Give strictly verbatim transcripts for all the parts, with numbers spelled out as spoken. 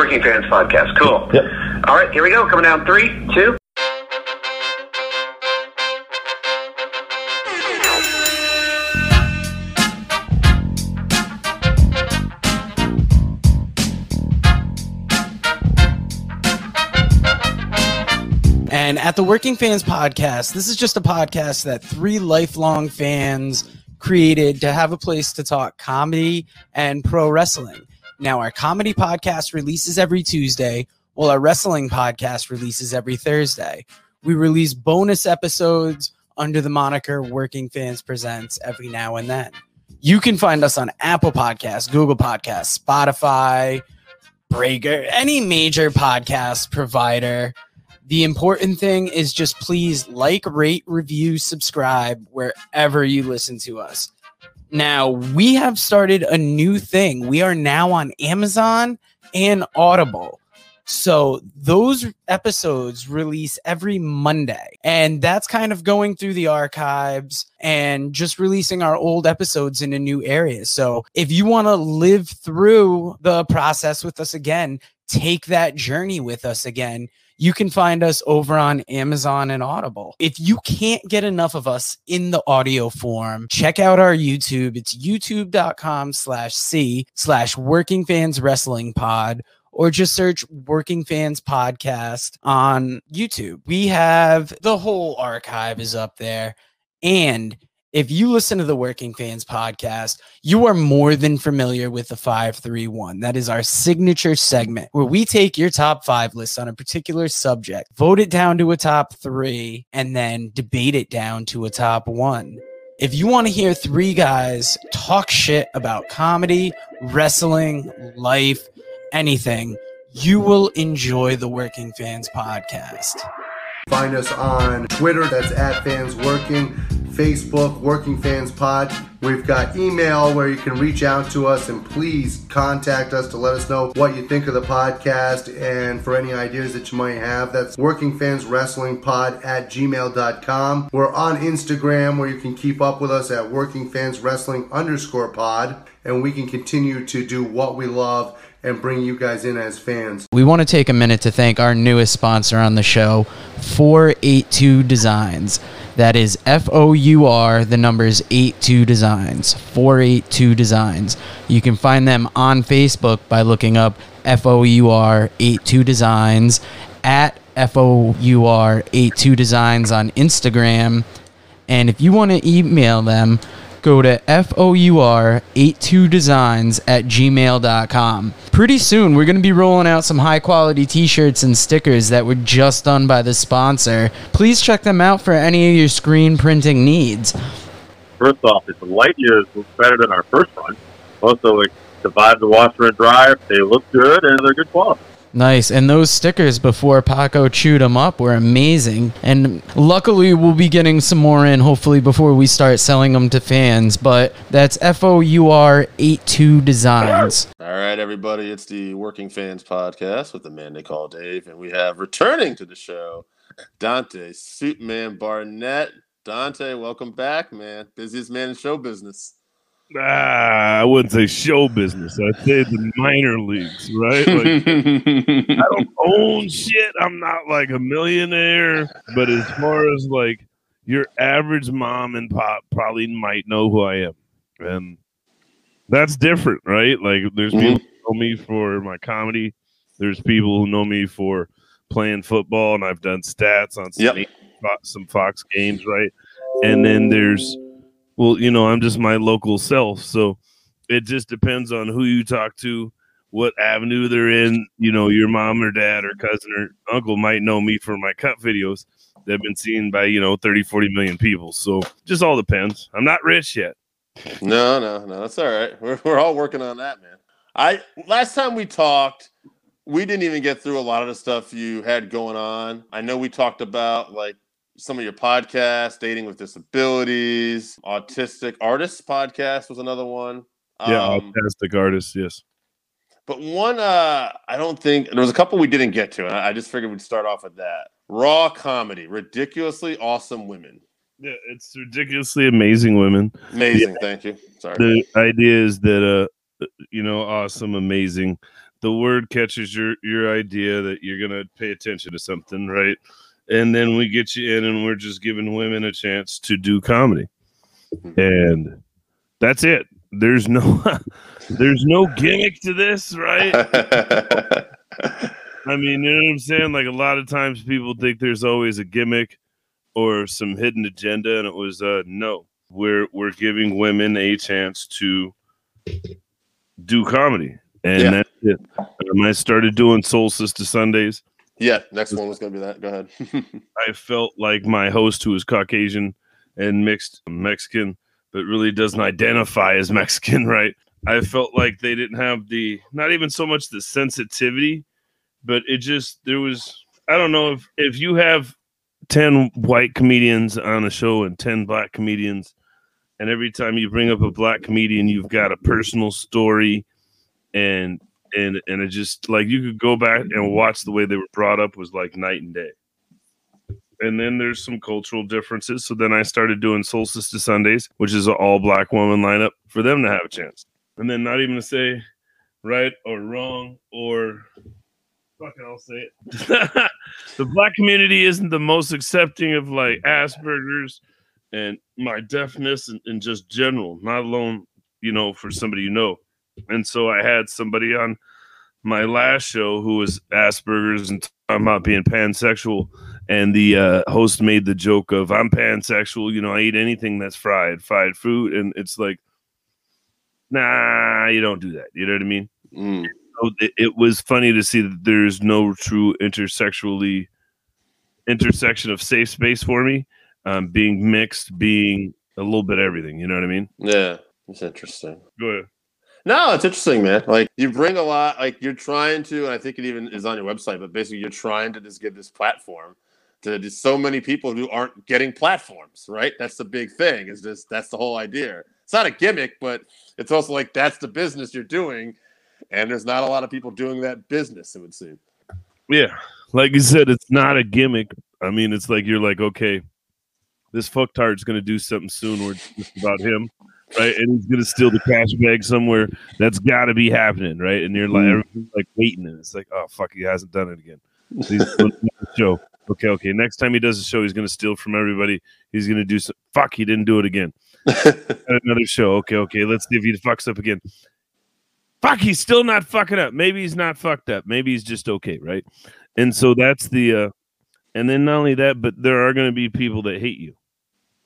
Working Fans Podcast. Cool. Yep. All right, here we go. Coming down three, two. And at the Working Fans Podcast, this is just a podcast that three lifelong fans created to have a place to talk comedy and pro wrestling. Now, our comedy podcast releases every Tuesday, while our wrestling podcast releases every Thursday. We release bonus episodes under the moniker Working Fans Presents every now and then. You can find us on Apple Podcasts, Google Podcasts, Spotify, Breaker, any major podcast provider. The important thing is just please like, rate, review, subscribe wherever you listen to us. Now, we have started a new thing. We are now on Amazon and Audible. So those episodes release every Monday. And that's kind of going through the archives and just releasing our old episodes in a new area. So if you want to live through the process with us again, take that journey with us again, you can find us over on Amazon and Audible. If you can't get enough of us in the audio form, check out our YouTube. It's youtube.com slash C slash Working Fans Wrestling Pod, or just search Working Fans Podcast on YouTube. We have the whole archive is up there. And if you listen to the Working Fans Podcast, you are more than familiar with the five three one. That is our signature segment where we take your top five list on a particular subject, vote it down to a top three, and then debate it down to a top one. If you want to hear three guys talk shit about comedy, wrestling, life, anything, you will enjoy the Working Fans Podcast. Find us on Twitter, that's at Fans Working. Facebook, Working Fans Pod. We've got email where you can reach out to us, and please contact us to let us know what you think of the podcast and for any ideas that you might have. That's workingfanswrestlingpod at gmail dot com. We're on Instagram where you can keep up with us at workingfanswrestling underscore pod, and we can continue to do what we love and bring you guys in as fans. We want to take a minute to thank our newest sponsor on the show, four eighty-two Designs. That is F O U R, the numbers eighty-two Designs, four eighty-two Designs. You can find them on Facebook by looking up F O U R eighty-two Designs, at F O U R eighty-two Designs on Instagram. And if you want to email them, go to four eighty-two designs at gmail dot com. Pretty soon, we're going to be rolling out some high-quality t-shirts and stickers that were just done by the sponsor. Please check them out for any of your screen printing needs. First off, it's light years better than our first one. Also, like, survived the washer and dryer. They look good, and they're good quality. Nice, and those stickers before Paco chewed them up were amazing, and luckily we'll be getting some more in hopefully before we start selling them to fans, but that's F O U R eighty-two Designs. Alright everybody, it's the Working Fans Podcast with the man they call Dave, and we have returning to the show, Dante Suitman Barnett. Dante, welcome back, man. Busiest man in show business. Ah, I wouldn't say show business. I'd say the minor leagues, right? Like, I don't own shit. I'm not like a millionaire. But as far as like your average mom and pop probably might know who I am. And that's different, right? Like there's people who know me for my comedy. There's people who know me for playing football. And I've done stats on some, yep. Fox, some Fox games, right? And then there's... Well, you know, I'm just my local self, so it just depends on who you talk to, what avenue they're in. You know, your mom or dad or cousin or uncle might know me for my cut videos that have been seen by, you know, thirty, forty million people. So just all depends. I'm not rich yet. No, no, no. That's all right. We're, we're all working on that, man. I last time we talked, we didn't even get through a lot of the stuff you had going on. I know we talked about, like, some of your podcasts, Dating with Disabilities, Autistic Artists Podcast was another one. Yeah, um, Autistic Artists, yes. But one, uh, I don't think, there was a couple we didn't get to, and I, I just figured we'd start off with that. Raw Comedy, Ridiculously Awesome Women. Yeah, it's Ridiculously Amazing Women. Amazing, yeah. Thank you. Sorry. The idea is that, uh, you know, awesome, amazing, the word catches your your idea that you're gonna pay attention to something, right? And then we get you in, and we're just giving women a chance to do comedy, and that's it. There's no there's no gimmick to this, right? I mean, you know what I'm saying? Like, a lot of times people think there's always a gimmick or some hidden agenda, and it was uh, no. We're we're giving women a chance to do comedy, and yeah. that's it. Um, I started doing Soul Sister Sundays. Yeah, next one was going to be that. Go ahead. I felt like my host, who is Caucasian and mixed Mexican, but really doesn't identify as Mexican, right? I felt like they didn't have the, not even so much the sensitivity, but it just, there was, I don't know if, if you have ten white comedians on a show and ten black comedians, and every time you bring up a black comedian, you've got a personal story, and and and it just, like, you could go back and watch the way they were brought up was like night and day. And then there's some cultural differences. So then I started doing Soul Sister Sundays, which is an all black woman lineup, for them to have a chance. And then, not even to say right or wrong or fucking, I'll say it. The black community isn't the most accepting of, like, Asperger's and my deafness and, and just general, not alone, you know, for somebody, you know. And so I had somebody on my last show who was Asperger's and talking about being pansexual. And the uh, host made the joke of, I'm pansexual, you know, I eat anything that's fried, fried fruit. And it's like, nah, you don't do that. You know what I mean? Mm. So it, it was funny to see that there's no true intersexually intersection of safe space for me, um, being mixed, being a little bit everything. You know what I mean? Yeah, it's interesting. Go ahead. No, it's interesting, man. Like, you bring a lot, like, you're trying to, and I think it even is on your website, but basically you're trying to just give this platform to just so many people who aren't getting platforms, right? That's the big thing. It's just, that's the whole idea. It's not a gimmick, but it's also like, that's the business you're doing. And there's not a lot of people doing that business, it would seem. Yeah. Like you said, it's not a gimmick. I mean, it's like, you're like, okay, this fucktard's going to do something soon. We're just about him. Right, and he's gonna steal the cash bag somewhere. That's gotta be happening, right? And you're like, everybody's like waiting, and it's like, oh fuck, he hasn't done it again. So he's doing the show. Okay, okay. Next time he does a show, he's gonna steal from everybody. He's gonna do some. Fuck, he didn't do it again. Another show. Okay, okay. Let's see if he fucks up again. Fuck, he's still not fucking up. Maybe he's not fucked up. Maybe he's just okay, right? And so that's the. Uh, and then not only that, but there are gonna be people that hate you.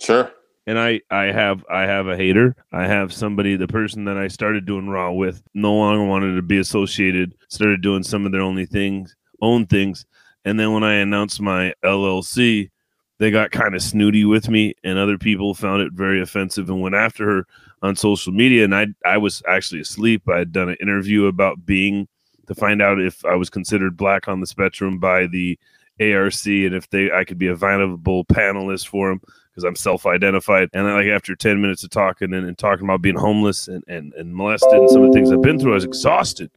Sure. And I, I have I have a hater. I have somebody, the person that I started doing Raw with, no longer wanted to be associated, started doing some of their only things, own things. And then when I announced my L L C, they got kind of snooty with me, and other people found it very offensive and went after her on social media. And I, I was actually asleep. I had done an interview about being, to find out if I was considered black on the spectrum by the A R C, and if they I could be a viable panelist for them, because I'm self-identified. And then, like, after ten minutes of talking and, and talking about being homeless and, and, and molested and some of the things I've been through, I was exhausted.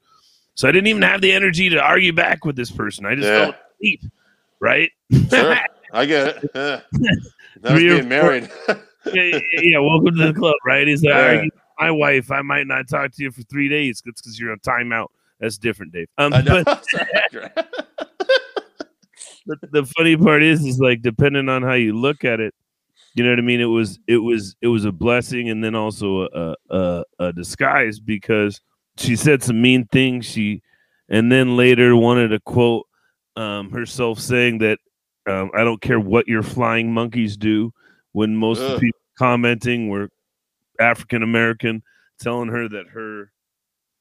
So I didn't even have the energy to argue back with this person. I just felt yeah. deep, right? Sure. I get it. Yeah. That was being married. yeah, yeah, welcome to the club, right? He's like, yeah. I argue with my wife, I might not talk to you for three days. That's because you're on timeout. That's different, Dave. Um, I know. But, but the funny part is, is like, depending on how you look at it, you know what I mean? It was it was it was a blessing, and then also a, a, a disguise, because she said some mean things. She and then later wanted to quote um, herself saying that um, I don't care what your flying monkeys do, when most Ugh. of the people commenting were African American, telling her that her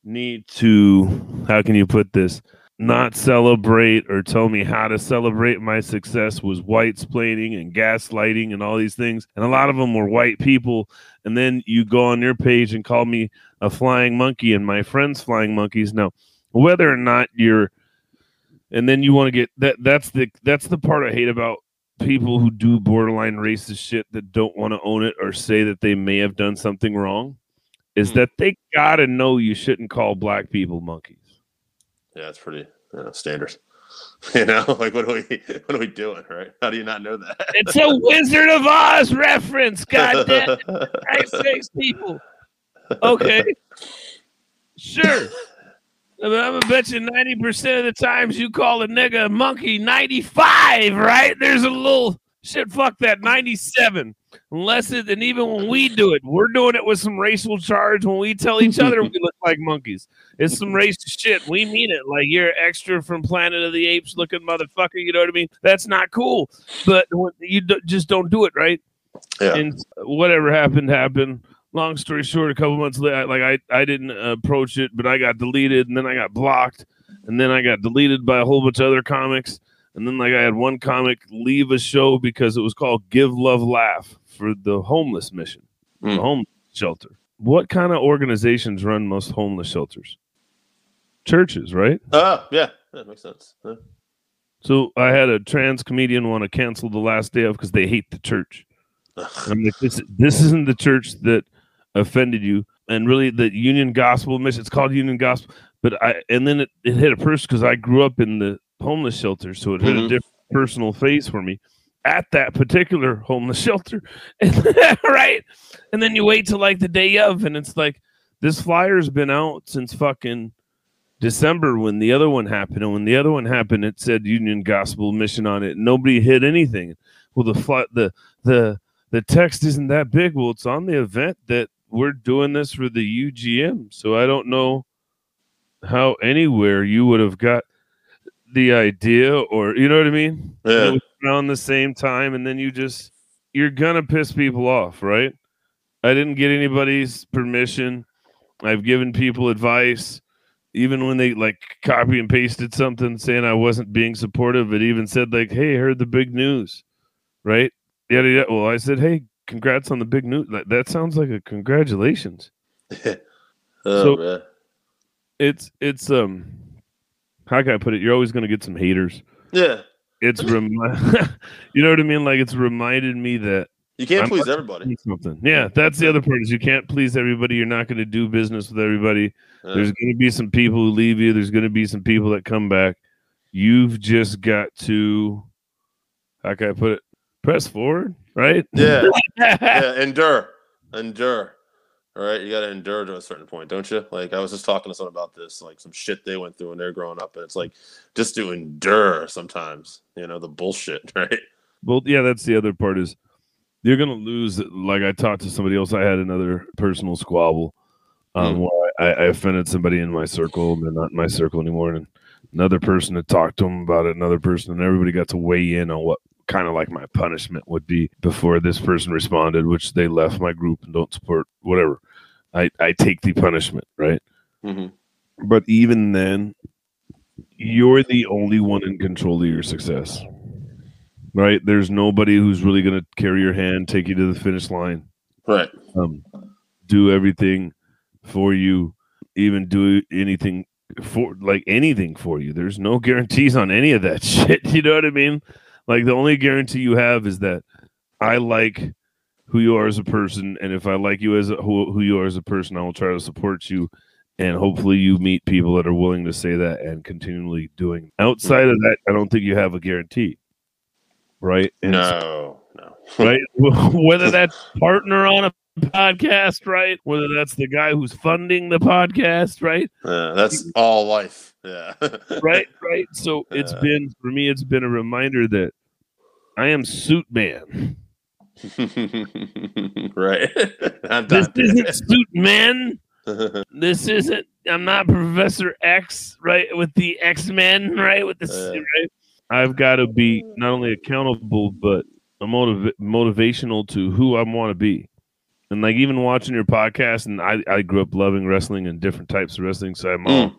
need to, how can you put this, not celebrate or tell me how to celebrate my success was whitesplaining and gaslighting and all these things. And a lot of them were white people. And then you go on your page and call me a flying monkey and my friends flying monkeys. Now, whether or not you're, and then you want to get that, that's the, that's the part I hate about people who do borderline racist shit that don't want to own it or say that they may have done something wrong, is that they got to know you shouldn't call black people monkeys. Yeah, it's pretty uh, standard. You know, like, what are we, what are we doing, right? How do you not know that? It's a Wizard of Oz reference, goddamn! I six people. Okay, sure. I mean, I'm gonna bet you ninety percent of the times you call a nigga a monkey, ninety-five, right? There's a little shit, fuck that, ninety-seven. Unless it, and even when we do it, we're doing it with some racial charge. When we tell each other we look like monkeys, it's some racist shit. We mean it. Like, you're extra from Planet of the Apes looking motherfucker. You know what I mean? That's not cool. But you do, just don't do it, right? Yeah. And whatever happened, happened. Long story short, a couple months later, like I, I didn't approach it, but I got deleted, and then I got blocked, and then I got deleted by a whole bunch of other comics. And then like I had one comic leave a show because it was called Give Love Laugh for the homeless mission, mm. the homeless shelter. What kind of organizations run most homeless shelters? Churches, right? Oh, uh, yeah. That makes sense. Yeah. So I had a trans comedian want to cancel the last day of because they hate the church. I'm like, this, this isn't the church that offended you. And really the Union Gospel Mission, it's called Union Gospel. But I, and then it, it hit a person because I grew up in the homeless shelter, so it hit mm-hmm. a different personal phase for me at that particular homeless shelter. Right? And then you wait till like the day of, and it's like, this flyer's been out since fucking December when the other one happened, and when the other one happened it said Union Gospel Mission on it. Nobody hit anything. Well, the fly, the the the text isn't that big. Well, it's on the event that we're doing this for the U G M, so I don't know how anywhere you would have got the idea, or you know what I mean? Yeah. It was around the same time, and then you just, you're gonna piss people off, right? I didn't get anybody's permission. I've given people advice, even when they like copy and pasted something saying I wasn't being supportive. It even said like, "Hey, I heard the big news," right? Yeah, yeah. Well, I said, "Hey, congrats on the big news." That, that sounds like a congratulations. oh, so man. it's it's um. How can I put it? You're always going to get some haters. Yeah. It's, remi- you know what I mean? Like, it's reminded me that you can't I'm please everybody. Something. Yeah. That's the other part, is you can't please everybody. You're not going to do business with everybody. Uh, There's going to be some people who leave you. There's going to be some people that come back. You've just got to, how can I put it? Press forward, right? Yeah. yeah. Endure. Endure. All right, you got to endure to a certain point, don't you? Like, I was just talking to someone about this, like some shit they went through when they're growing up, and it's like, just to endure sometimes, you know, the bullshit, right? Well, yeah, that's the other part, is you're going to lose. Like, I talked to somebody else. I had another personal squabble um, mm. where I, I offended somebody in my circle, and they're not in my circle anymore, and another person had talked to them about it, another person, and everybody got to weigh in on what kind of like my punishment would be before this person responded, which they left my group and don't support, whatever. I, I take the punishment, right? Mm-hmm. But even then, you're the only one in control of your success, right? There's nobody who's really going to carry your hand, take you to the finish line, right? Um, do everything for you, even do anything for, like anything for you. There's no guarantees on any of that shit. You know what I mean? Like, the only guarantee you have is that I like who you are as a person, and if I like you as a, who, who you are as a person, I will try to support you, and hopefully you meet people that are willing to say that and continually doing. Outside of that, I don't think you have a guarantee, right? And no, no. Right? Whether that's partner on a podcast, right? Whether that's the guy who's funding the podcast, right? Uh, that's all life. Yeah. right, right. So it's uh, been, for me, it's been a reminder that I am Suitman. right. Not this Dante. Isn't Suitman. This isn't, I'm not Professor X, right? With the X-Men, right? With the, uh, right? I've got to be not only accountable, but a motiv- motivational to who I want to be. And like, even watching your podcast, and I, I grew up loving wrestling and different types of wrestling, so I'm mm. all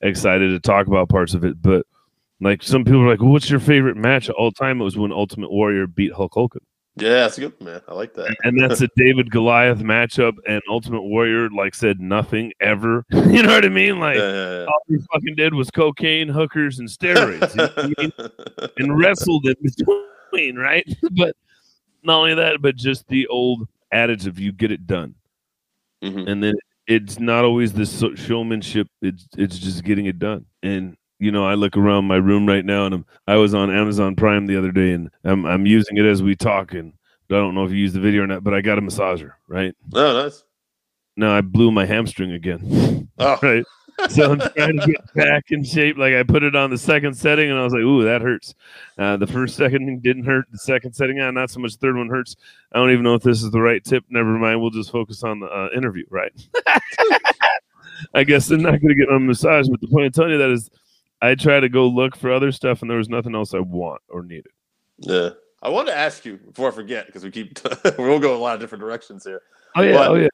excited to talk about parts of it. But like, some people are like, well, what's your favorite match of all time? It was when Ultimate Warrior beat Hulk Hogan. Yeah, that's a good man. I like that. And that's a David Goliath matchup, and Ultimate Warrior like said nothing ever. You know what I mean? Like, yeah, yeah, yeah. all he fucking did was cocaine, hookers, and steroids. You know what I mean? And wrestled in between, right? But not only that, but just the old adage of you get it done. Mm-hmm. And then it's not always this showmanship. It's it's just getting it done. And, you know, I look around my room right now, and I'm, I was on Amazon Prime the other day, and I'm I'm using it as we talk, and I don't know if you use the video or not, but I got a massager, right? Oh, nice. No, I blew my hamstring again. Oh. Right? So I'm trying to get back in shape. Like I put it on the second setting and I was like, ooh, that hurts. Uh, the first setting didn't hurt. The second setting, ah, not so much. The third one hurts. I don't even know if this is the right tip. Never mind. We'll just focus on the uh, interview, right? I guess they're not going to get on massage. But the point I'm telling you that is I try to go look for other stuff and there was nothing else I want or needed. Yeah. I want to ask you before I forget, because we keep we'll go a lot of different directions here. Oh yeah, but oh yeah.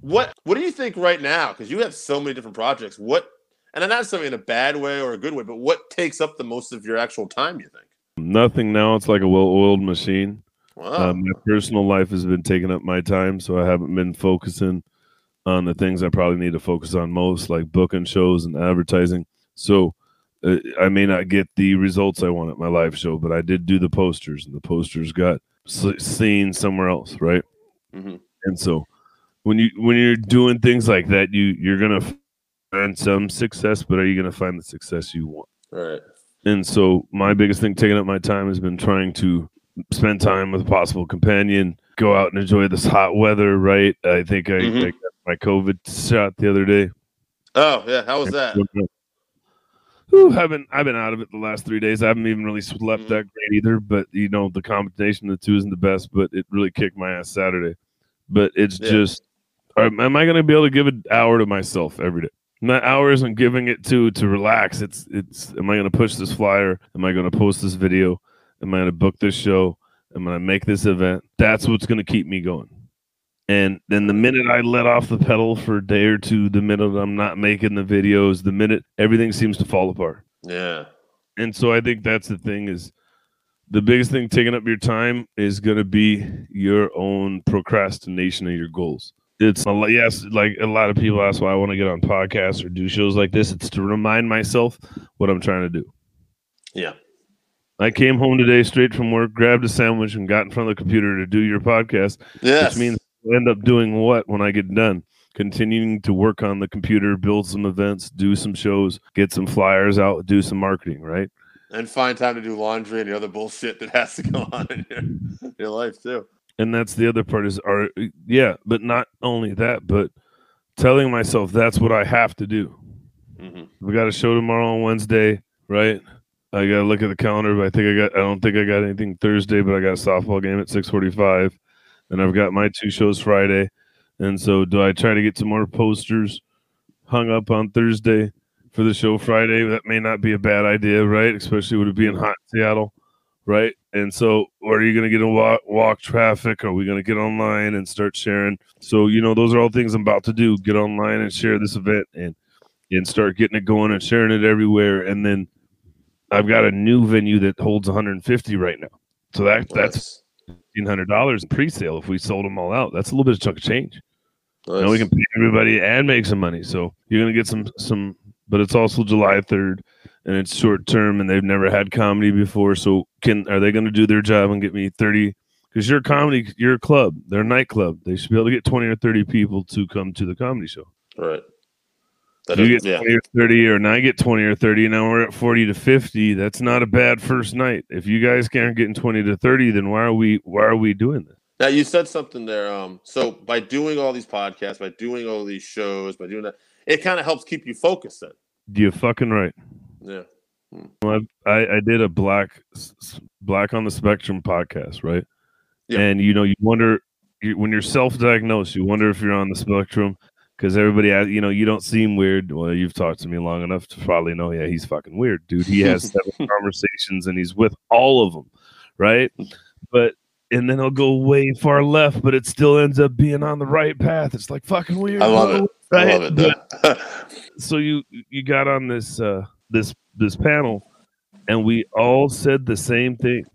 What what do you think right now? Because you have so many different projects. What, and not something in a bad way or a good way, but what takes up the most of your actual time? You think nothing now. It's like a well-oiled machine. Wow. Um, my personal life has been taking up my time, so I haven't been focusing on the things I probably need to focus on most, like booking shows and advertising. So. I may not get the results I want at my live show, but I did do the posters, and the posters got seen somewhere else, right? Mm-hmm. And so, when you when you're doing things like that, you you're gonna find some success, but are you gonna find the success you want? Right. And so, my biggest thing taking up my time has been trying to spend time with a possible companion, go out and enjoy this hot weather, right? I think I, mm-hmm. I got my COVID shot the other day. Oh yeah, how was that? Whew, I've been I've been out of it the last three days. I haven't even really slept mm-hmm. that great either. But you know, the combination of the two isn't the best. But it really kicked my ass Saturday. But it's yeah. just, am I going to be able to give an hour to myself every day? And that hour isn't giving it to to relax. It's it's. Am I going to push this flyer? Am I going to post this video? Am I going to book this show? Am I going to make this event? That's what's going to keep me going. And then the minute I let off the pedal for a day or two, the minute I'm not making the videos, the minute everything seems to fall apart. Yeah. And so I think that's the thing is the biggest thing taking up your time is going to be your own procrastination of your goals. It's a lot, yes, like a lot of people ask why I want to get on podcasts or do shows like this. It's to remind myself what I'm trying to do. Yeah. I came home today straight from work, grabbed a sandwich and got in front of the computer to do your podcast. Yes. Which means end up doing what when I get done? Continuing to work on the computer, build some events, do some shows, get some flyers out, do some marketing, right? And find time to do laundry and the other bullshit that has to go on in your, your life too. And that's the other part is, are, yeah, but not only that, but telling myself that's what I have to do. Mm-hmm. We got a show tomorrow on Wednesday, right? I got to look at the calendar, but I think I got, I don't think I got anything Thursday, but I got a softball game at six forty-five. And I've got my two shows Friday. And so do I try to get some more posters hung up on Thursday for the show Friday? That may not be a bad idea, right? Especially with it being hot in Seattle, right? And so are you going to get a walk, walk traffic? Are we going to get online and start sharing? So, you know, those are all things I'm about to do. Get online and share this event and, and start getting it going and sharing it everywhere. And then I've got a new venue that holds one hundred fifty right now. So that that's... fifteen hundred dollars in pre-sale if we sold them all out. That's a little bit of chunk of change. Nice. Now we can pay everybody and make some money. So you're going to get some, some, but it's also July third and it's short term and they've never had comedy before. So can, are they going to do their job and get me thirty? Because you're a comedy, you're a club, they're a nightclub. They should be able to get twenty or thirty people to come to the comedy show. All right. That you is, get yeah. twenty or thirty, or now I get twenty or thirty, and now we're at forty to fifty. That's not a bad first night. If you guys aren't getting twenty to thirty, then why are we why are we doing this? Now you said something there. Um, so by doing all these podcasts, by doing all these shows, by doing that, it kind of helps keep you focused. Then you're fucking right. Yeah. Hmm. Well, I I did a black black on the Spectrum podcast, right? Yeah. And you know you wonder you, when you're self-diagnosed, you wonder if you're on the spectrum. Because everybody, you know, you don't seem weird. Well, you've talked to me long enough to probably know, yeah, he's fucking weird, dude. He has seven conversations and he's with all of them, right? But, and then he'll go way far left, but it still ends up being on the right path. It's like fucking weird. I love it. Right? I love it. But, so you, you got on this, uh, this, this panel and we all said the same things.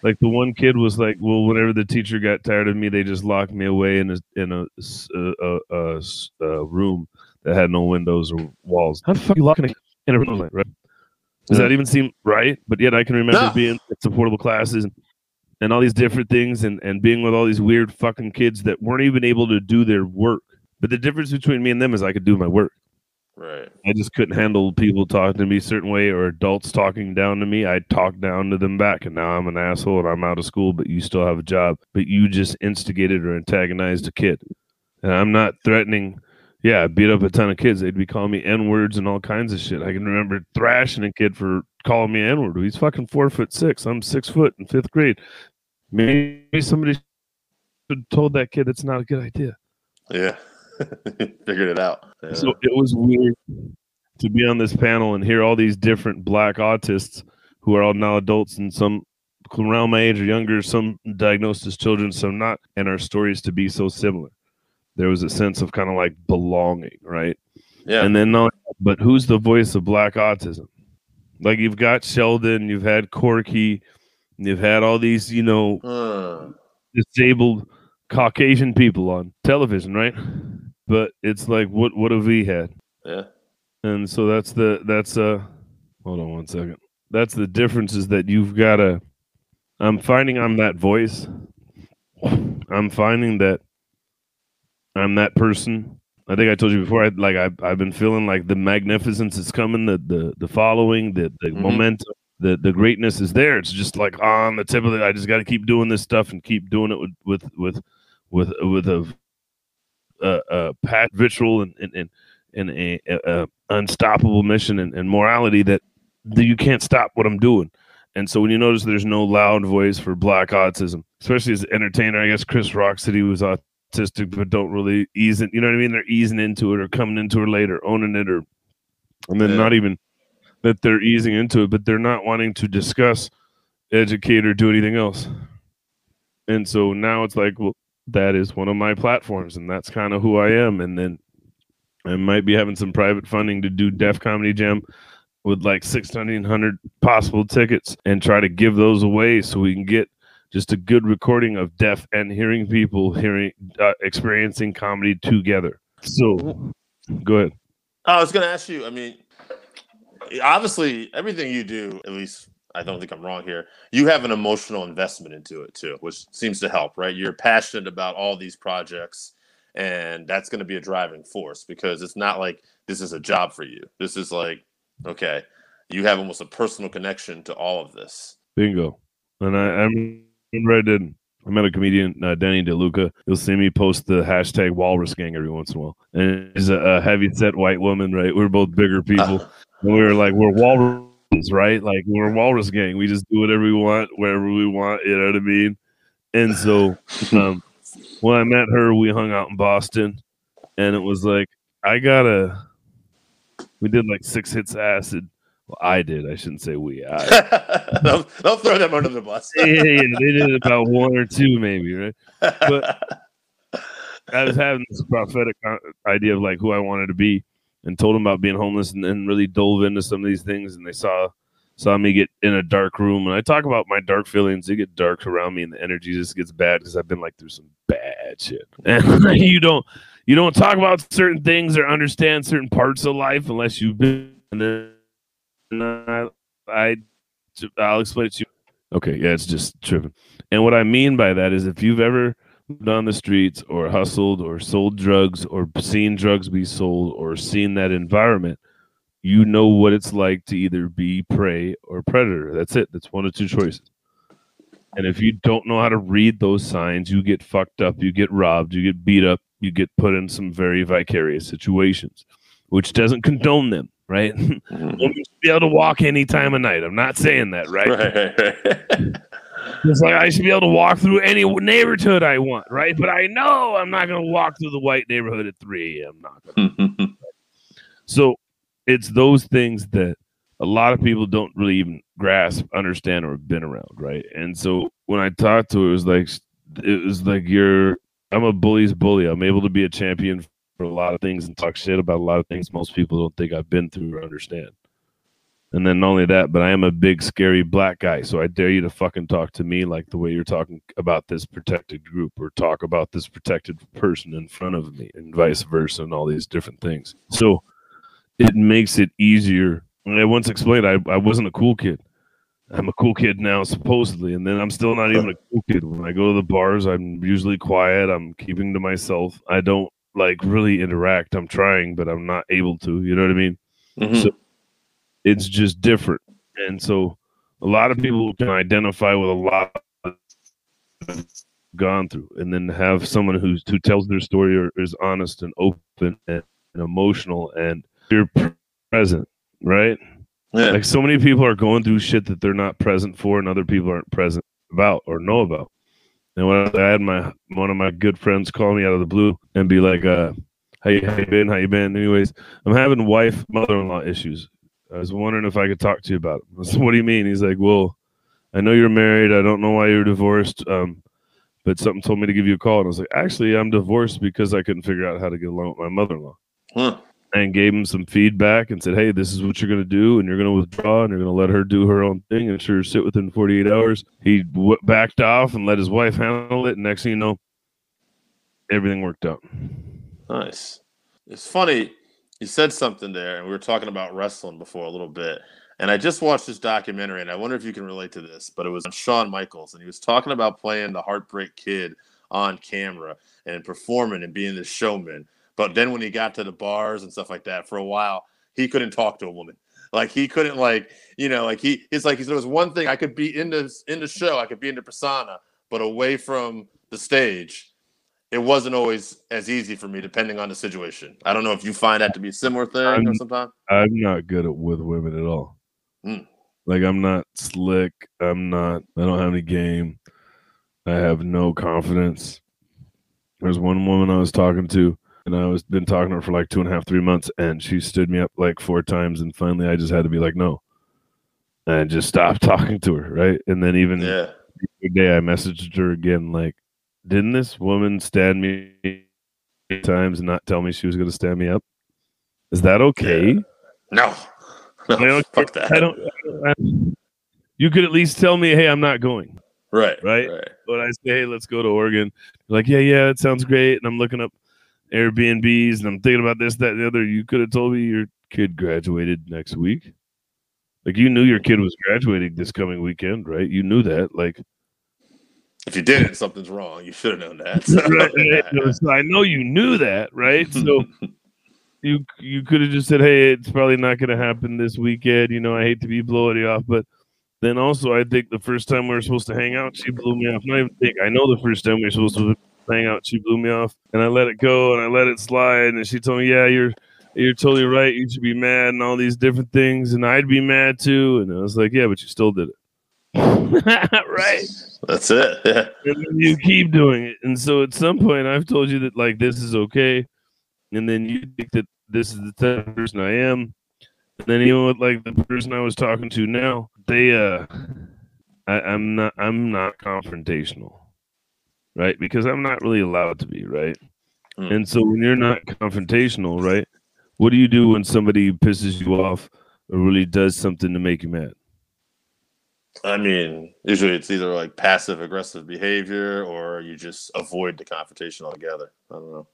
Like the one kid was like, well, whenever the teacher got tired of me, they just locked me away in a in a, a, a, a room that had no windows or walls. How the fuck are you locking a kid in a room like that, right? Does that even seem right? But yet I can remember no. being at supportable classes and, and all these different things and, and being with all these weird fucking kids that weren't even able to do their work. But the difference between me and them is I could do my work. Right. I just couldn't handle people talking to me a certain way or adults talking down to me. I talked down to them back and now I'm an asshole and I'm out of school, but you still have a job, but you just instigated or antagonized a kid. And I'm not threatening Yeah, I beat up a ton of kids. They'd be calling me N-words and all kinds of shit. I can remember thrashing a kid for calling me N-word. He's fucking four foot six. I'm six foot in fifth grade. Maybe somebody should have told that kid that's not a good idea. Yeah. Figured it out. Yeah. So it was weird to be on this panel and hear all these different black autists who are all now adults, and some around my age or younger, some diagnosed as children, some not, and our stories to be so similar. There was a sense of kind of like belonging, right? Yeah. And then, not, but who's the voice of black autism? Like, you've got Sheldon, you've had Corky, you've had all these, you know, uh. disabled Caucasian people on television, right? But it's like, what what have we had? Yeah. And so that's the, that's uh, hold on one second. That's the difference, is that you've got to, I'm finding I'm that voice. I'm finding that I'm that person. I think I told you before, I, like I, I've been feeling like the magnificence is coming, the the, the following, the, the mm-hmm. momentum, the, the greatness is there. It's just like on the tip of it. I just got to keep doing this stuff and keep doing it with, with, with, with, with a, a, a pat ritual and, and, and, and a, a, a unstoppable mission and, and morality that you can't stop what I'm doing. And so when you notice there's no loud voice for black autism, especially as an entertainer, I guess Chris Rock said he was autistic, but don't really ease it. You know what I mean? They're easing into it or coming into it later, owning it, or, and then yeah. not even that they're easing into it, but they're not wanting to discuss, educate, or do anything else. And so now it's like, well, that is one of my platforms, and that's kind of who I am. And then I might be having some private funding to do Deaf Comedy Jam with like six hundred possible tickets and try to give those away so we can get just a good recording of deaf and hearing people hearing uh, experiencing comedy together. So go ahead. I was going to ask you, I mean, obviously everything you do, at least I don't think I'm wrong here, you have an emotional investment into it too, which seems to help, right? You're passionate about all these projects, and that's going to be a driving force, because it's not like this is a job for you. This is like, okay, you have almost a personal connection to all of this. Bingo. And I, I remember I did. I met a comedian, uh, Danny DeLuca. You'll see me post the hashtag Walrus Gang every once in a while. And she's a, a heavy-set white woman, right? We're both bigger people. Uh, and we were like, we're walruses, right? Like, we're Walrus Gang. We just do whatever we want, wherever we want, you know what I mean? And so um, when I met her, we hung out in Boston. And it was like, I got to... We did like six hits of acid. Well, I did. I shouldn't say we. I. don't, don't throw them under the bus. yeah, yeah, yeah, they did about one or two, maybe, right? But I was having this prophetic idea of like who I wanted to be, and told them about being homeless, and then really dove into some of these things. And they saw saw me get in a dark room, and I talk about my dark feelings. They get dark around me, and the energy just gets bad because I've been like through some bad shit. And you don't. You don't talk about certain things or understand certain parts of life unless you've been. And then I, I, I'll explain it to you. Okay, yeah, it's just tripping. And what I mean by that is, if you've ever been on the streets or hustled or sold drugs or seen drugs be sold or seen that environment, you know what it's like to either be prey or predator. That's it. That's one of two choices. And if you don't know how to read those signs, you get fucked up, you get robbed, you get beat up, you get put in some very vicarious situations, which doesn't condone them, right? You won't be able to walk any time of night. I'm not saying that, right? right. It's like I should be able to walk through any neighborhood I want, right? But I know I'm not going to walk through the white neighborhood at three a.m. I'm not going to. So it's those things that a lot of people don't really even grasp, understand, or have been around, right? And so when I talked to her, it was like, it was like you're, I'm a bully's bully. I'm able to be a champion for a lot of things and talk shit about a lot of things most people don't think I've been through or understand. And then not only that, but I am a big, scary black guy, so I dare you to fucking talk to me like the way you're talking about this protected group, or talk about this protected person in front of me, and vice versa, and all these different things. So it makes it easier. I once explained I, I wasn't a cool kid. I'm a cool kid now, supposedly, and then I'm still not even a cool kid. When I go to the bars, I'm usually quiet. I'm keeping to myself. I don't, like, really interact. I'm trying, but I'm not able to. You know what I mean? Mm-hmm. So it's just different. And so a lot of people can identify with a lot of gone through, and then have someone who's who tells their story or is honest and open and, and emotional and you're present, right? Yeah. Like so many people are going through shit that they're not present for, and other people aren't present about or know about. And when I had my one of my good friends call me out of the blue and be like, uh, "How you, how you been? How you been?" Anyways, I'm having wife mother-in-law issues. I was wondering if I could talk to you about it. I said, "What do you mean?" He's like, "Well, I know you're married. I don't know why you're divorced. Um, but something told me to give you a call." And I was like, "Actually, I'm divorced because I couldn't figure out how to get along with my mother-in-law." Huh. And gave him some feedback and said, "Hey, this is what you're going to do, and you're going to withdraw, and you're going to let her do her own thing, and sure sit within forty-eight hours. He w- backed off and let his wife handle it, and next thing you know, everything worked out. Nice. It's funny. You said something there, and we were talking about wrestling before a little bit, and I just watched this documentary, and I wonder if you can relate to this, but it was on Shawn Michaels, and he was talking about playing the Heartbreak Kid on camera and performing and being the showman. But then when he got to the bars and stuff like that, for a while, he couldn't talk to a woman. Like, he couldn't, like, you know, like, he, it's like, there was one thing, I could be in the, in the show, I could be in the persona, but away from the stage, it wasn't always as easy for me, depending on the situation. I don't know if you find that to be a similar thing I'm, or sometimes. I'm not good at with women at all. Mm. Like, I'm not slick. I'm not, I don't have any game. I have no confidence. There's one woman I was talking to, and I was been talking to her for like two and a half, three months, and she stood me up like four times, and finally I just had to be like, no. And just stopped talking to her, right? And then even yeah. the day I messaged her again, like, didn't this woman stand me eight times and not tell me she was going to stand me up? Is that okay? Yeah. No. no. I don't, fuck that. I don't, I don't, I, you could at least tell me, hey, I'm not going. Right. Right? right. But I say, hey, let's go to Oregon. You're like, yeah, yeah, it sounds great. And I'm looking up Airbnbs, and I'm thinking about this, that, and the other. You could have told me your kid graduated next week. Like, you knew your kid was graduating this coming weekend, right? You knew that. Like, if you didn't, something's wrong. You should have known that. So. Right. So I know you knew that, right? So you you could have just said, hey, it's probably not going to happen this weekend. You know, I hate to be blowing you off. But then also, I think the first time we were supposed to hang out, she blew me off. Not even think. I know the first time we were supposed to hang out, she blew me off, and I let it go, and I let it slide, and she told me, yeah, you're you're totally right, you should be mad, and all these different things, and I'd be mad too, and I was like, yeah, but you still did it. Right? That's it. Yeah. And then you keep doing it, and so at some point I've told you that, like, this is okay, and then you think that this is the type of person I am, and then even with, like, the person I was talking to now, they, uh, I, I'm not, I'm not confrontational. Right, because I'm not really allowed to be, right? Mm. And so when you're not confrontational, right, what do you do when somebody pisses you off or really does something to make you mad? I mean, usually it's either like passive aggressive behavior, or you just avoid the confrontation altogether. I don't know.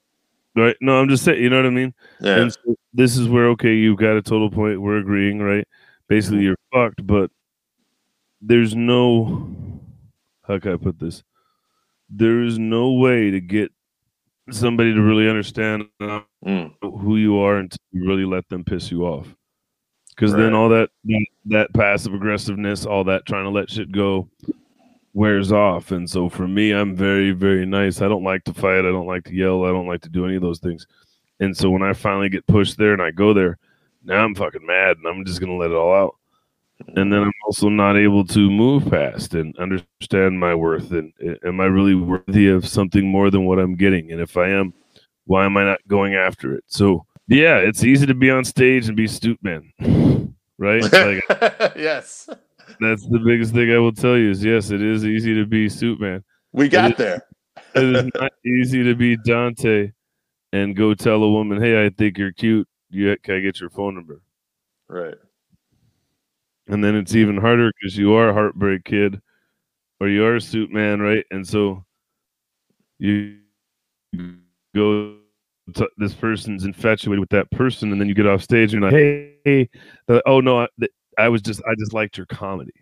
Right? No, I'm just saying, you know what I mean? Yeah. And so this is where, okay, you've got a total point. We're agreeing, right? Basically, you're fucked, but there's no, how can I put this? There is no way to get somebody to really understand mm. who you are until you really let them piss you off. Because right. then all that that passive aggressiveness, all that trying to let shit go, wears off. And so for me, I'm very, very nice. I don't like to fight. I don't like to yell. I don't like to do any of those things. And so when I finally get pushed there and I go there, now I'm fucking mad, and I'm just going to let it all out. And then I'm also not able to move past and understand my worth. And am I really worthy of something more than what I'm getting? And if I am, why am I not going after it? So, yeah, it's easy to be on stage and be Suitman, right? Like, yes. That's the biggest thing I will tell you is, yes, it is easy to be Suitman. We got it there. Is, it is not easy to be Dante and go tell a woman, hey, I think you're cute. You, can I get your phone number? Right. And then it's even harder because you are a Heartbreak Kid, or you are a Suitman, right? And so you go, t- this person's infatuated with that person, and then you get off stage and you're like, hey, hey. Like, oh, no, I, I was just, I just liked your comedy.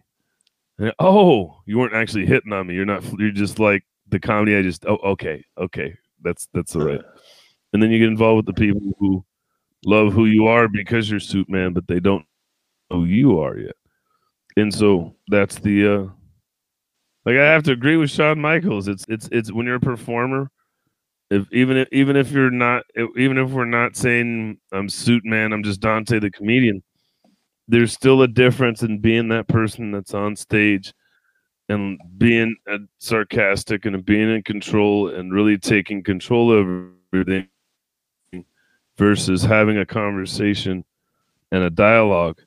And, oh, you weren't actually hitting on me. You're not, you're just like the comedy I just, oh, okay, okay. That's, that's all right. And then you get involved with the people who love who you are because you're Suitman, but they don't who you are yet. And so that's the uh Like, I have to agree with Shawn Michaels. It's it's it's when you're a performer, if even if, even if you're not, even if we're not saying I'm Suitman, I'm just Dante the comedian, there's still a difference in being that person that's on stage and being uh, sarcastic and being in control and really taking control over everything versus having a conversation and a dialogue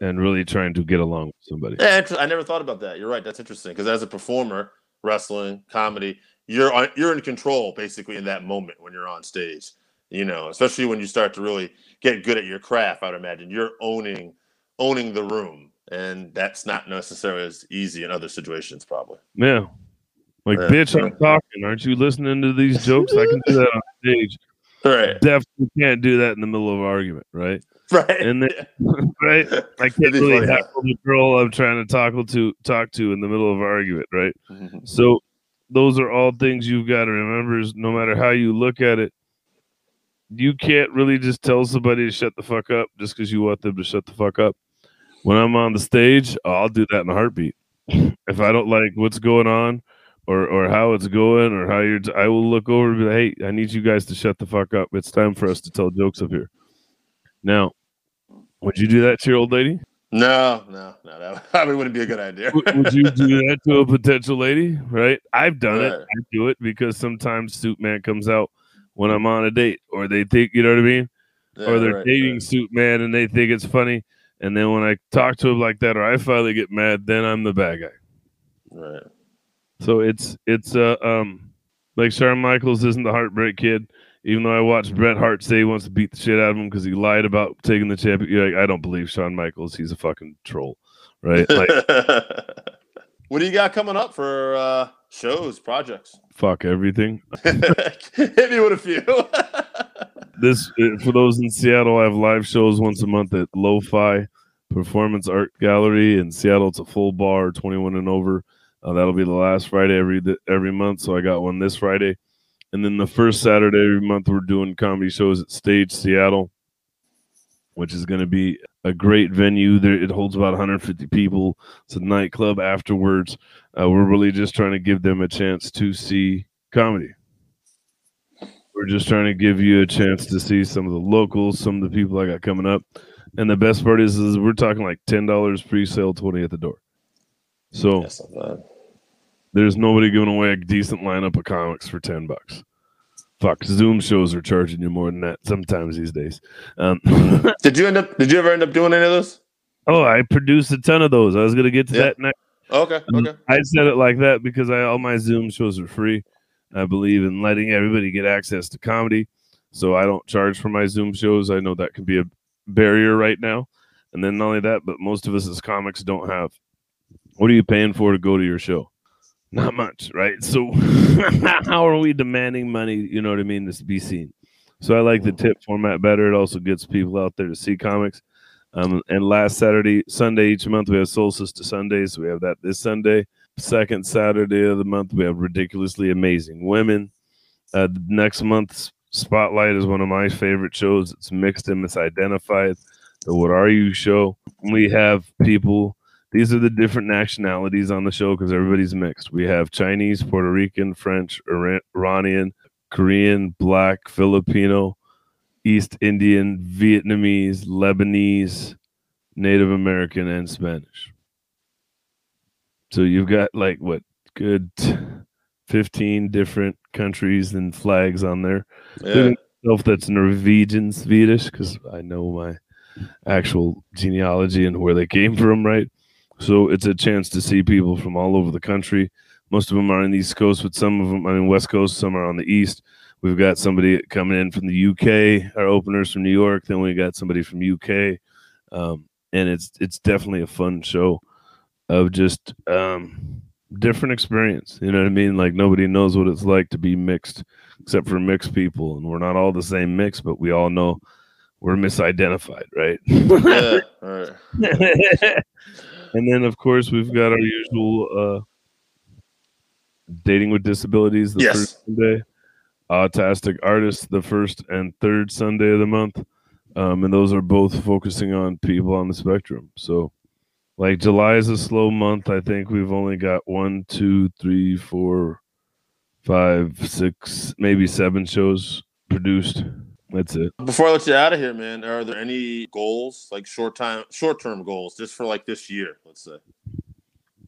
and really trying to get along with somebody. Yeah, I never thought about that. You're right. That's interesting, because as a performer, wrestling, comedy, you're on, you're in control basically in that moment when you're on stage. You know, especially when you start to really get good at your craft, I'd imagine you're owning owning the room, and that's not necessarily as easy in other situations, probably. Yeah, like, yeah. Bitch, I'm talking. Aren't you listening to these jokes? I can do that on stage. Right. Definitely can't do that in the middle of an argument, right? Right. And then, yeah. Right, I can't really tackle the girl I'm trying to talk to talk to in the middle of an argument, right? Mm-hmm. So those are all things you've got to remember. Is no matter how you look at it, you can't really just tell somebody to shut the fuck up just because you want them to shut the fuck up. When I'm on the stage, I'll do that in a heartbeat. If I don't like what's going on or or how it's going or how you're, t- I will look over and be like, hey, I need you guys to shut the fuck up. It's time for us to tell jokes up here. Now, would you do that to your old lady? No, no, no. That probably wouldn't be a good idea. Would you do that to a potential lady? Right? I've done yeah. it. I do it because sometimes Suitman comes out when I'm on a date, or they think, you know what I mean? Yeah, or they're right, dating right. Suitman and they think it's funny. And then when I talk to them like that, or I finally get mad, then I'm the bad guy. Right. So it's, it's, uh, um, like Shawn Michaels isn't the Heartbreak Kid, even though I watched Bret Hart say he wants to beat the shit out of him because he lied about taking the champion. You're like, I don't believe Shawn Michaels. He's a fucking troll. Right. Like, what do you got coming up for, uh, shows, projects? Fuck everything. Hit me with a few. This, for those in Seattle, I have live shows once a month at Lo-Fi Performance Art Gallery in Seattle. It's a full bar, twenty-one and over. Uh, that'll be the last Friday every every month. So I got one this Friday, and then the first Saturday every month we're doing comedy shows at Stage Seattle, which is going to be a great venue. There, it holds about one hundred fifty people. It's a nightclub afterwards. Uh, we're really just trying to give them a chance to see comedy. We're just trying to give you a chance to see some of the locals, some of the people I got coming up. And the best part is, is we're talking like ten dollars pre-sale, twenty at the door. So there's nobody giving away a decent lineup of comics for ten bucks. Fuck, Zoom shows are charging you more than that sometimes these days. Um, did you end up? Did you ever end up doing any of those? Oh, I produced a ton of those. I was gonna get to yeah. that next. Okay, okay. Um, I said it like that because I all my Zoom shows are free. I believe in letting everybody get access to comedy, so I don't charge for my Zoom shows. I know that can be a barrier right now, and then not only that, but most of us as comics don't have. What are you paying for to go to your show? Not much, right? So how are we demanding money, you know what I mean, to be seen? So I like the tip format better. It also gets people out there to see comics. Um, and last Saturday, Sunday each month, we have Soul Sister Sundays. So we have that this Sunday. Second Saturday of the month, we have Ridiculously Amazing Women. Uh, next month's Spotlight is one of my favorite shows. It's Mixed and Misidentified, the What Are You Show. We have people... These are the different nationalities on the show because everybody's mixed. We have Chinese, Puerto Rican, French, Iran- Iranian, Korean, Black, Filipino, East Indian, Vietnamese, Lebanese, Native American, and Spanish. So you've got like, what, good fifteen different countries and flags on there. Yeah. Myself, that's Norwegian, Swedish, because I know my actual genealogy and where they came from, right? So it's a chance to see people from all over the country. Most of them are on the East Coast, but some of them, I mean, West Coast, some are on the East. We've got somebody coming in from the U K, our openers from New York. Then we got somebody from U K. Um, and it's it's definitely a fun show of just um, different experience. You know what I mean? Like, nobody knows what it's like to be mixed except for mixed people. And we're not all the same mix, but we all know we're misidentified, right? Yeah, all right. And then, of course, we've got our usual uh, Dating with Disabilities the yes. first Sunday, Autistic Artists the first and third Sunday of the month, um, and those are both focusing on people on the spectrum. So Like July is a slow month. I think we've only got one, two, three, four, five, six, maybe seven shows produced. That's it. Before I let you out of here, man, are there any goals, like short time, short term goals, just for like this year, let's say?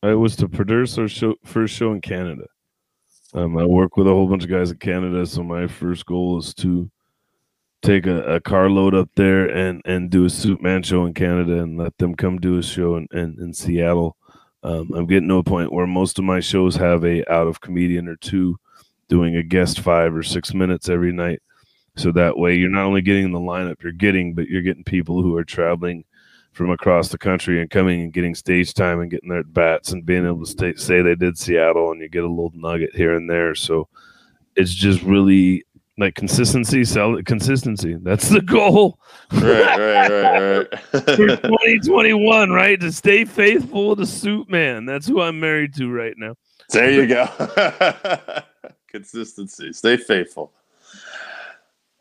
I was to produce our show, first show in Canada. Um, I work with a whole bunch of guys in Canada, so my first goal is to take a, a carload up there and, and do a Suitman show in Canada and let them come do a show in, in, in Seattle. Um, I'm getting to a point where most of my shows have a out of comedian or two doing a guest five or six minutes every night. So that way you're not only getting the lineup you're getting, but you're getting people who are traveling from across the country and coming and getting stage time and getting their bats and being able to stay, say they did Seattle, and you get a little nugget here and there. So it's just really like consistency, sell it, consistency. That's the goal. Right, right, right, right. For twenty twenty-one, right? To stay faithful to Suitman. That's who I'm married to right now. There you go. Consistency. Stay faithful.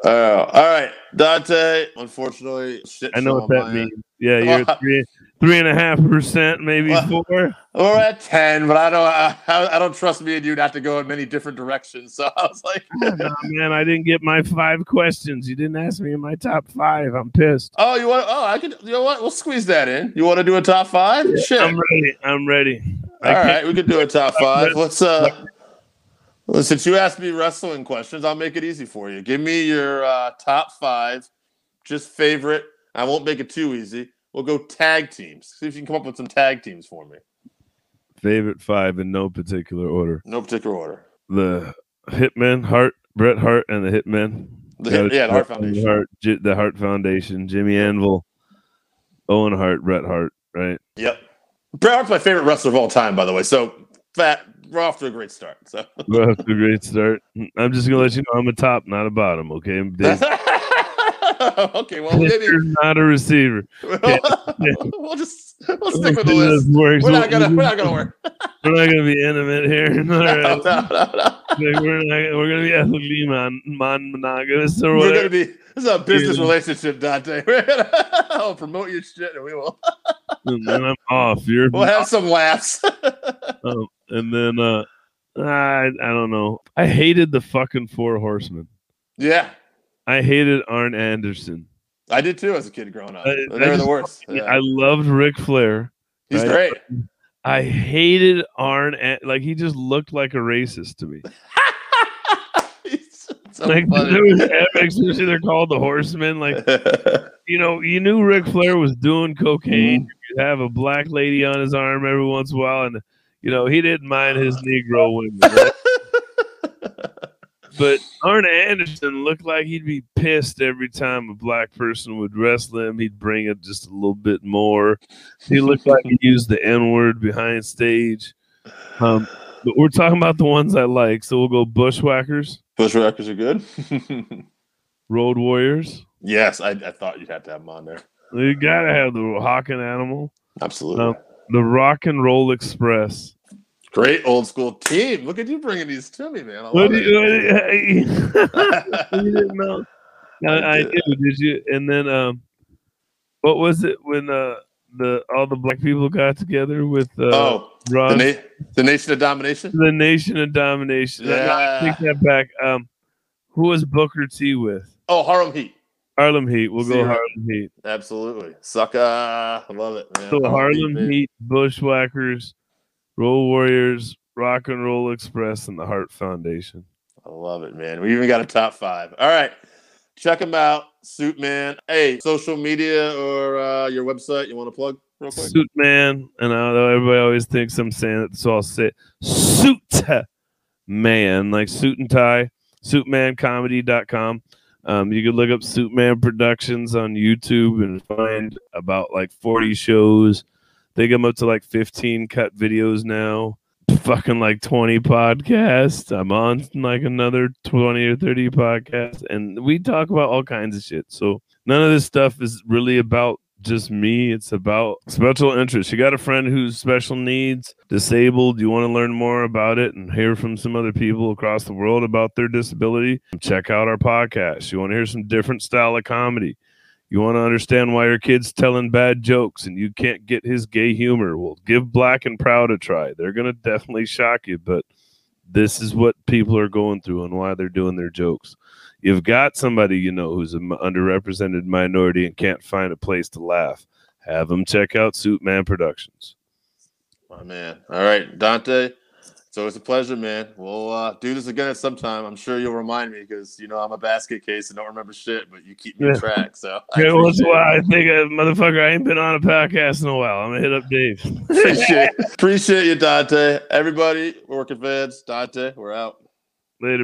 Uh, all right, Dante. Unfortunately, shit I know what that means. End. Yeah, you're at three, three and a half percent, maybe well, four. We're at ten, but I don't. I, I don't trust me and you not to go in many different directions. So I was like, oh, no, man, I didn't get my five questions. You didn't ask me in my top five. I'm pissed. Oh, you want? Oh, I could. You know what? We'll squeeze that in. You want to do a top five? Yeah, shit, I'm ready. I'm ready. All right, we could do a top five. Let's uh. Well, since you asked me wrestling questions, I'll make it easy for you. Give me your uh, top five, just favorite. I won't make it too easy. We'll go tag teams. See if you can come up with some tag teams for me. Favorite five in no particular order. No particular order. The Hitman, Hart, Bret Hart, and the Hitman. The hit, yeah, the Hart Foundation. Hart, the Hart Foundation. Jimmy Anvil, Owen Hart, Bret Hart. Right. Yep. Bret Hart's my favorite wrestler of all time, by the way. So fat. We're off to a great start. So. We're off to a great start. I'm just gonna let you know I'm a top, not a bottom. Okay. I'm big. Okay. Well, maybe you're not a receiver. Okay. we'll just we'll stick with the list. Works. We're not gonna we're not gonna work. We're not gonna be intimate here. No, right. no, no, no. We're not, we're gonna be ethically non monogamous or whatever. We're gonna be. This is a business yeah. relationship, Dante. We're gonna I'll promote your shit, and we will. And then I'm off. You're. We'll have some laughs. um, And then, uh, I, I don't know. I hated the fucking Four Horsemen. Yeah. I hated Arn Anderson. I did too as a kid growing up. I, they I were the worst. Fucking, yeah. I loved Ric Flair. He's right? great. I hated Arn. An- like, he just looked like a racist to me. He's so like, funny. There was epics, especially they're called the Horsemen. Like, you know, you knew Ric Flair was doing cocaine. Mm-hmm. You'd have a black lady on his arm every once in a while, and you know, he didn't mind his Negro women. Right? But Arn Anderson looked like he'd be pissed every time a black person would wrestle him. He'd bring it just a little bit more. He looked like he used the N-word behind stage. Um, but we're talking about the ones I like. So we'll go Bushwhackers. Bushwhackers are good. Road Warriors. Yes, I, I thought you'd have to have them on there. You got to have the Hawking Animal. Absolutely. Um, The Rock and Roll Express. Great old school team. Look at you bringing these to me, man. I what do you, you didn't know. I, I did. Did you? And then, um, what was it when uh, the all the black people got together with uh, oh, the, na- the Nation of Domination? The Nation of Domination. Yeah. I take that back. Um, who was Booker T with? Oh, Harlem Heat. Harlem Heat. We'll Zero. go Harlem Heat. Absolutely. Sucker. I love it, man. So Harlem Heat, Heat, Bushwhackers, Road Warriors, Rock and Roll Express, and the Hart Foundation. I love it, man. We even got a top five. All right. Check them out. Suitman. Hey, social media or uh, your website you want to plug real quick? Suitman. And I know everybody always thinks I'm saying it, so I'll say it. Suitman. Like suit and tie. Suitman comedy dot com. Um, you can look up Suitman Productions on YouTube and find about like forty shows. I think I'm up to like fifteen cut videos now. Fucking like twenty podcasts. I'm on like another twenty or thirty podcasts. And we talk about all kinds of shit. So none of this stuff is really about just me. It's about special interests. You got a friend who's special needs, disabled, you want to learn more about it and hear from some other people across the world about their disability, check out our podcast. You want to hear some different style of comedy, You want to understand why your kid's telling bad jokes and you can't get his gay humor? Well, give Black and Proud a try. They're going to definitely shock you, but this is what people are going through and why they're doing their jokes. You've got somebody you know who's an underrepresented minority and can't find a place to laugh. Have them check out Suitman Productions. My man. All right, Dante, it's always a pleasure, man. We'll uh, do this again at some time. I'm sure you'll remind me because, you know, I'm a basket case and don't remember shit, but you keep me yeah. track. So yeah, I once in a while, I think, uh, motherfucker, I ain't been on a podcast in a while. I'm going to hit up Dave. Appreciate, appreciate you, Dante. Everybody, Working Fans, Dante, we're out. Later.